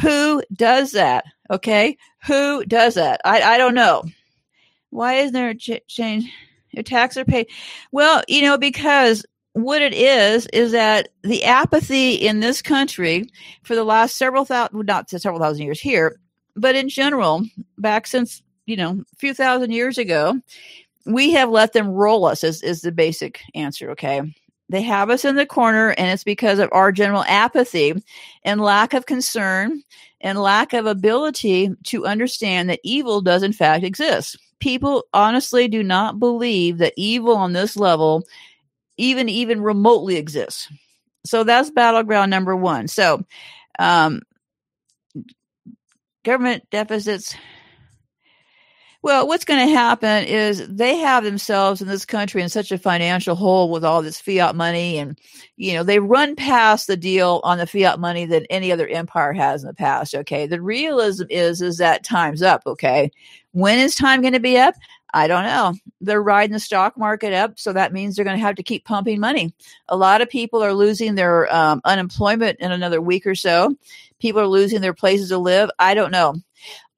Who does that, okay? Who does that? I, I don't know. Why isn't there a ch- change? Your taxes are paid. Well, you know, because what it is, is that the apathy in this country for the last several thousand, not several thousand years here, but in general, back since, you know, a few thousand years ago, we have let them roll us is, is the basic answer, okay? They have us in the corner, and it's because of our general apathy and lack of concern and lack of ability to understand that evil does in fact exist. People honestly do not believe that evil on this level even even remotely exists. So that's battleground number one. So, um, government deficits. Well, what's going to happen is they have themselves in this country in such a financial hole with all this fiat money. And, you know, they run past the deal on the fiat money that any other empire has in the past. Okay. The realism is, is that time's up. Okay. When is time going to be up? I don't know. They're riding the stock market up. So that means they're going to have to keep pumping money. A lot of people are losing their um, unemployment in another week or so. People are losing their places to live. I don't know.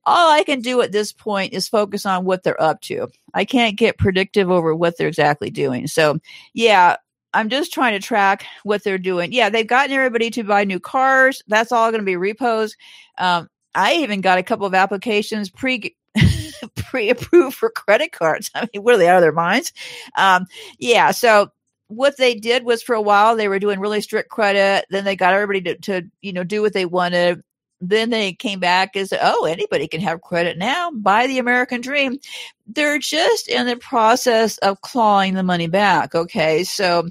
All I can do at this point is focus on what they're up to. I can't get predictive over what they're exactly doing. So, yeah, I'm just trying to track what they're doing. Yeah, they've gotten everybody to buy new cars. That's all going to be repos. Um, I even got a couple of applications pre pre-approved for credit cards. I mean, what are they, out of their minds? Um, yeah, so what they did was for a while, they were doing really strict credit. Then they got everybody to, to, you know, do what they wanted. Then they came back and said, oh, anybody can have credit now. Buy the American dream. They're just in the process of clawing the money back. Okay. So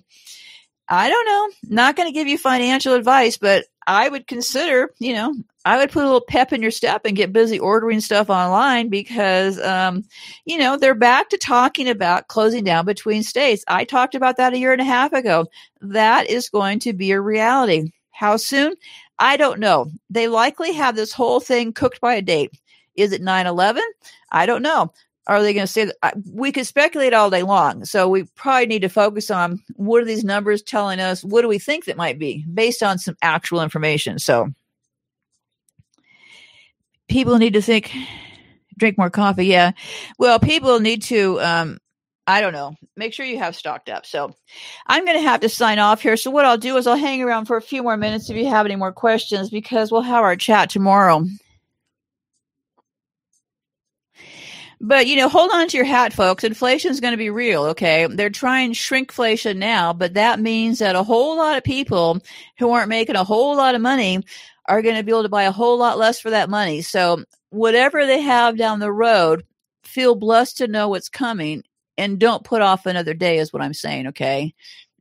I don't know, not going to give you financial advice, but I would consider, you know, I would put a little pep in your step and get busy ordering stuff online because, um, you know, they're back to talking about closing down between states. I talked about that a year and a half ago. That is going to be a reality. How soon? I don't know. They likely have this whole thing cooked by a date. Is it nine eleven? I don't know. Are they going to say that? We could speculate all day long. So we probably need to focus on what are these numbers telling us? What do we think that might be based on some actual information? So people need to think, drink more coffee. Yeah. Well, people need to, um, I don't know, make sure you have stocked up. So I'm going to have to sign off here. So what I'll do is I'll hang around for a few more minutes if you have any more questions, because we'll have our chat tomorrow. But, you know, hold on to your hat, folks. Inflation is going to be real, okay? They're trying shrinkflation now, but that means that a whole lot of people who aren't making a whole lot of money are going to be able to buy a whole lot less for that money. So whatever they have down the road, feel blessed to know what's coming and don't put off another day is what I'm saying, okay?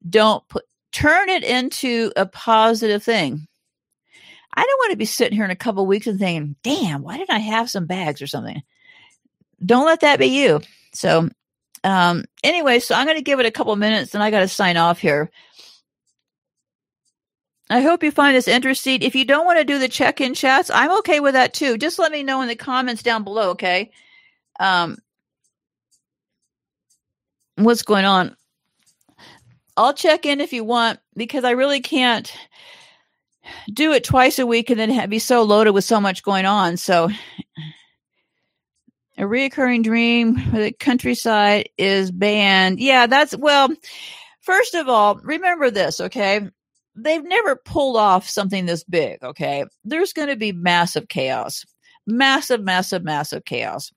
Don't put, turn it into a positive thing. I don't want to be sitting here in a couple of weeks and thinking, damn, why didn't I have some bags or something? Don't let that be you. So um, anyway, so I'm going to give it a couple minutes and I got to sign off here. I hope you find this interesting. If you don't want to do the check-in chats, I'm okay with that too. Just let me know in the comments down below, okay? Um, what's going on? I'll check in if you want because I really can't. do it twice a week and then be so loaded with so much going on. So a reoccurring dream for the countryside is banned. Yeah, that's, well, first of all, remember this, okay? They've never pulled off something this big, okay? There's going to be massive chaos, massive, massive, massive chaos.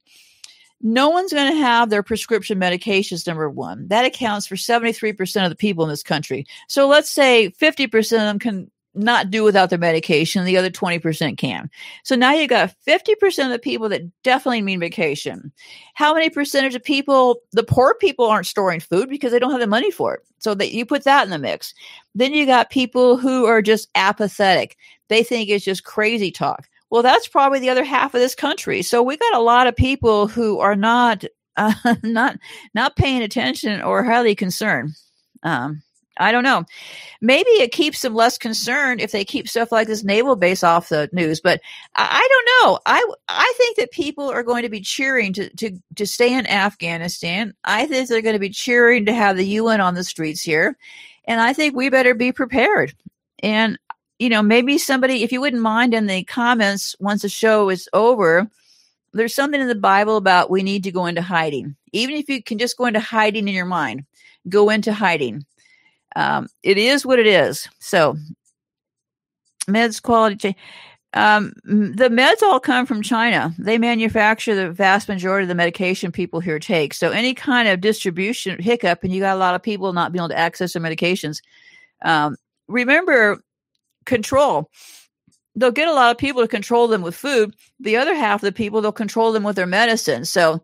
No one's going to have their prescription medications, number one. That accounts for seventy-three percent of the people in this country. So let's say fifty percent of them can not do without their medication. The other twenty percent can. So now you've got fifty percent of the people that definitely need medication. How many percentage of people, the poor people, aren't storing food because they don't have the money for it? So that you put that in the mix. Then you got people who are just apathetic. They think it's just crazy talk. Well, that's probably the other half of this country. So we got a lot of people who are not, uh, not, not paying attention or highly concerned. Um, I don't know. Maybe it keeps them less concerned if they keep stuff like this naval base off the news. But I, I don't know. I, I think that people are going to be cheering to, to, to stay in Afghanistan. I think they're going to be cheering to have the U N on the streets here. And I think we better be prepared. And, you know, maybe somebody, if you wouldn't mind, in the comments, once the show is over, there's something in the Bible about we need to go into hiding. Even if you can just go into hiding in your mind, go into hiding. Um, it is what it is. So meds quality change. Um, the meds all come from China. They manufacture the vast majority of the medication people here take. So any kind of distribution hiccup, and you got a lot of people not being able to access their medications. Um, remember, control. They'll get a lot of people to control them with food. The other half of the people, they'll control them with their medicine. So,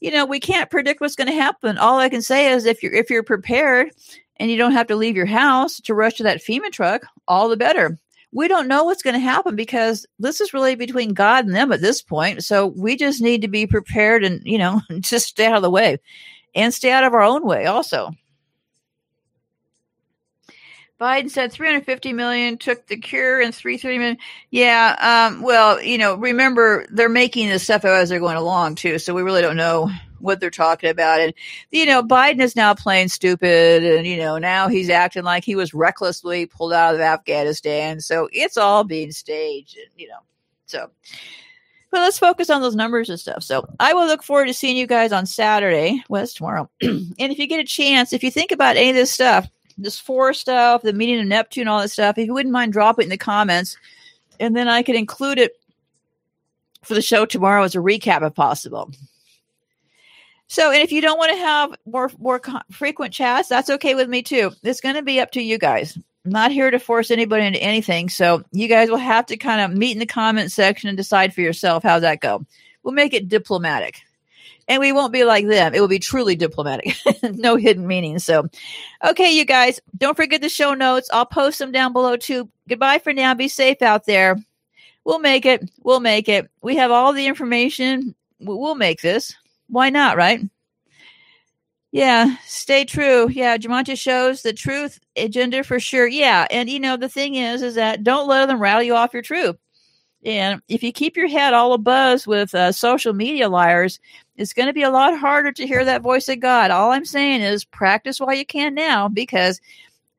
you know, we can't predict what's going to happen. All I can say is if you're, if you're prepared, and you don't have to leave your house to rush to that FEMA truck, all the better. We don't know what's going to happen because this is really between God and them at this point. So we just need to be prepared and, you know, just stay out of the way and stay out of our own way also. Biden said three hundred fifty million took the cure and three hundred thirty million. Yeah. Um, well, you know, remember they're making this stuff as they're going along too. So we really don't know what they're talking about. And, you know, Biden is now playing stupid. And, you know, now he's acting like he was recklessly pulled out of Afghanistan. So it's all being staged, and, you know, so, but let's focus on those numbers and stuff. So I will look forward to seeing you guys on Saturday. Well, it's tomorrow. And if you get a chance, if you think about any of this stuff, this four stuff, the meeting of Neptune, all that stuff, if you wouldn't mind, drop it in the comments. And then I could include it for the show tomorrow as a recap if possible. So, and if you don't want to have more, more frequent chats, that's okay with me too. It's going to be up to you guys. I'm not here to force anybody into anything. So you guys will have to kind of meet in the comment section and decide for yourself how that go. We'll make it diplomatic. And we won't be like them. It will be truly diplomatic. No hidden meaning. So, okay, you guys, don't forget the show notes. I'll post them down below too. Goodbye for now. Be safe out there. We'll make it. We'll make it. We have all the information. We'll make this. Why not, right? Yeah, stay true. Yeah, Jumanji shows the truth agenda for sure. Yeah, and, you know, the thing is, is that don't let them rattle you off your truth. And if you keep your head all abuzz with uh, social media liars, it's going to be a lot harder to hear that voice of God. All I'm saying is practice while you can now, because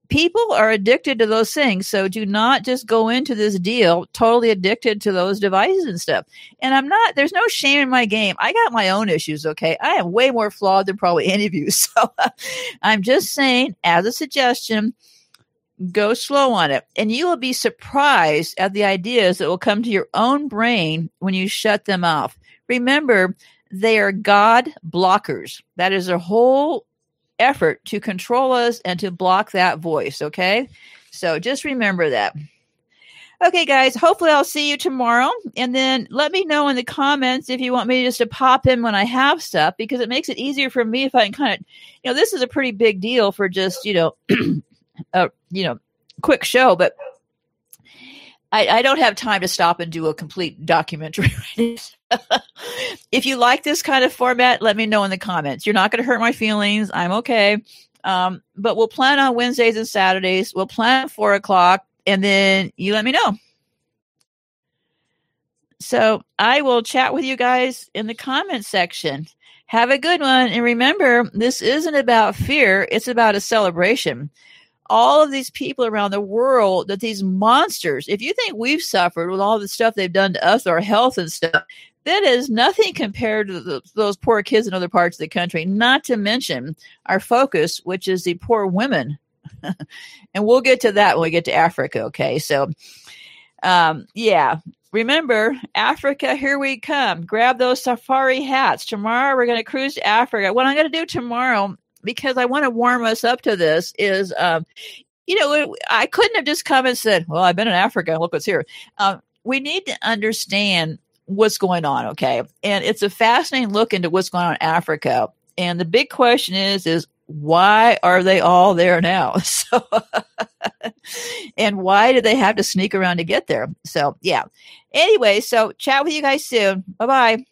people are addicted to those things. So do not just go into this deal totally addicted to those devices and stuff. And I'm not, there's no shame in my game. I got my own issues, okay? I am way more flawed than probably any of you. So I'm just saying, as a suggestion, go slow on it, and you will be surprised at the ideas that will come to your own brain when you shut them off. Remember, they are God blockers. That is their whole effort to control us and to block that voice, okay? So just remember that. Okay, guys, hopefully I'll see you tomorrow, and then let me know in the comments if you want me just to pop in when I have stuff, because it makes it easier for me if I can kind of, you know, this is a pretty big deal for just, you know, a, you know, quick show, but I, I don't have time to stop and do a complete documentary. If you like this kind of format, let me know in the comments. You're not going to hurt my feelings. I'm okay. Um, but we'll plan on Wednesdays and Saturdays. We'll plan at four o'clock, and then you let me know. So I will chat with you guys in the comments section. Have a good one. And remember, this isn't about fear. It's about a celebration. all of these people around the world that these monsters, if you think we've suffered with all the stuff they've done to us, our health and stuff, that is nothing compared to the, those poor kids in other parts of the country, not to mention our focus, which is the poor women. And we'll get to that when we get to Africa, okay? So, um, yeah, remember, Africa, here we come. Grab those safari hats. Tomorrow we're going to cruise to Africa. What I'm going to do tomorrow, because I want to warm us up to this, is, um, you know, I couldn't have just come and said, well, I've been in Africa. Look what's here. Um, we need to understand what's going on, okay? And it's a fascinating look into what's going on in Africa. And the big question is, is why are they all there now? So, and why do they have to sneak around to get there? So, yeah. Anyway, so chat with you guys soon. Bye-bye.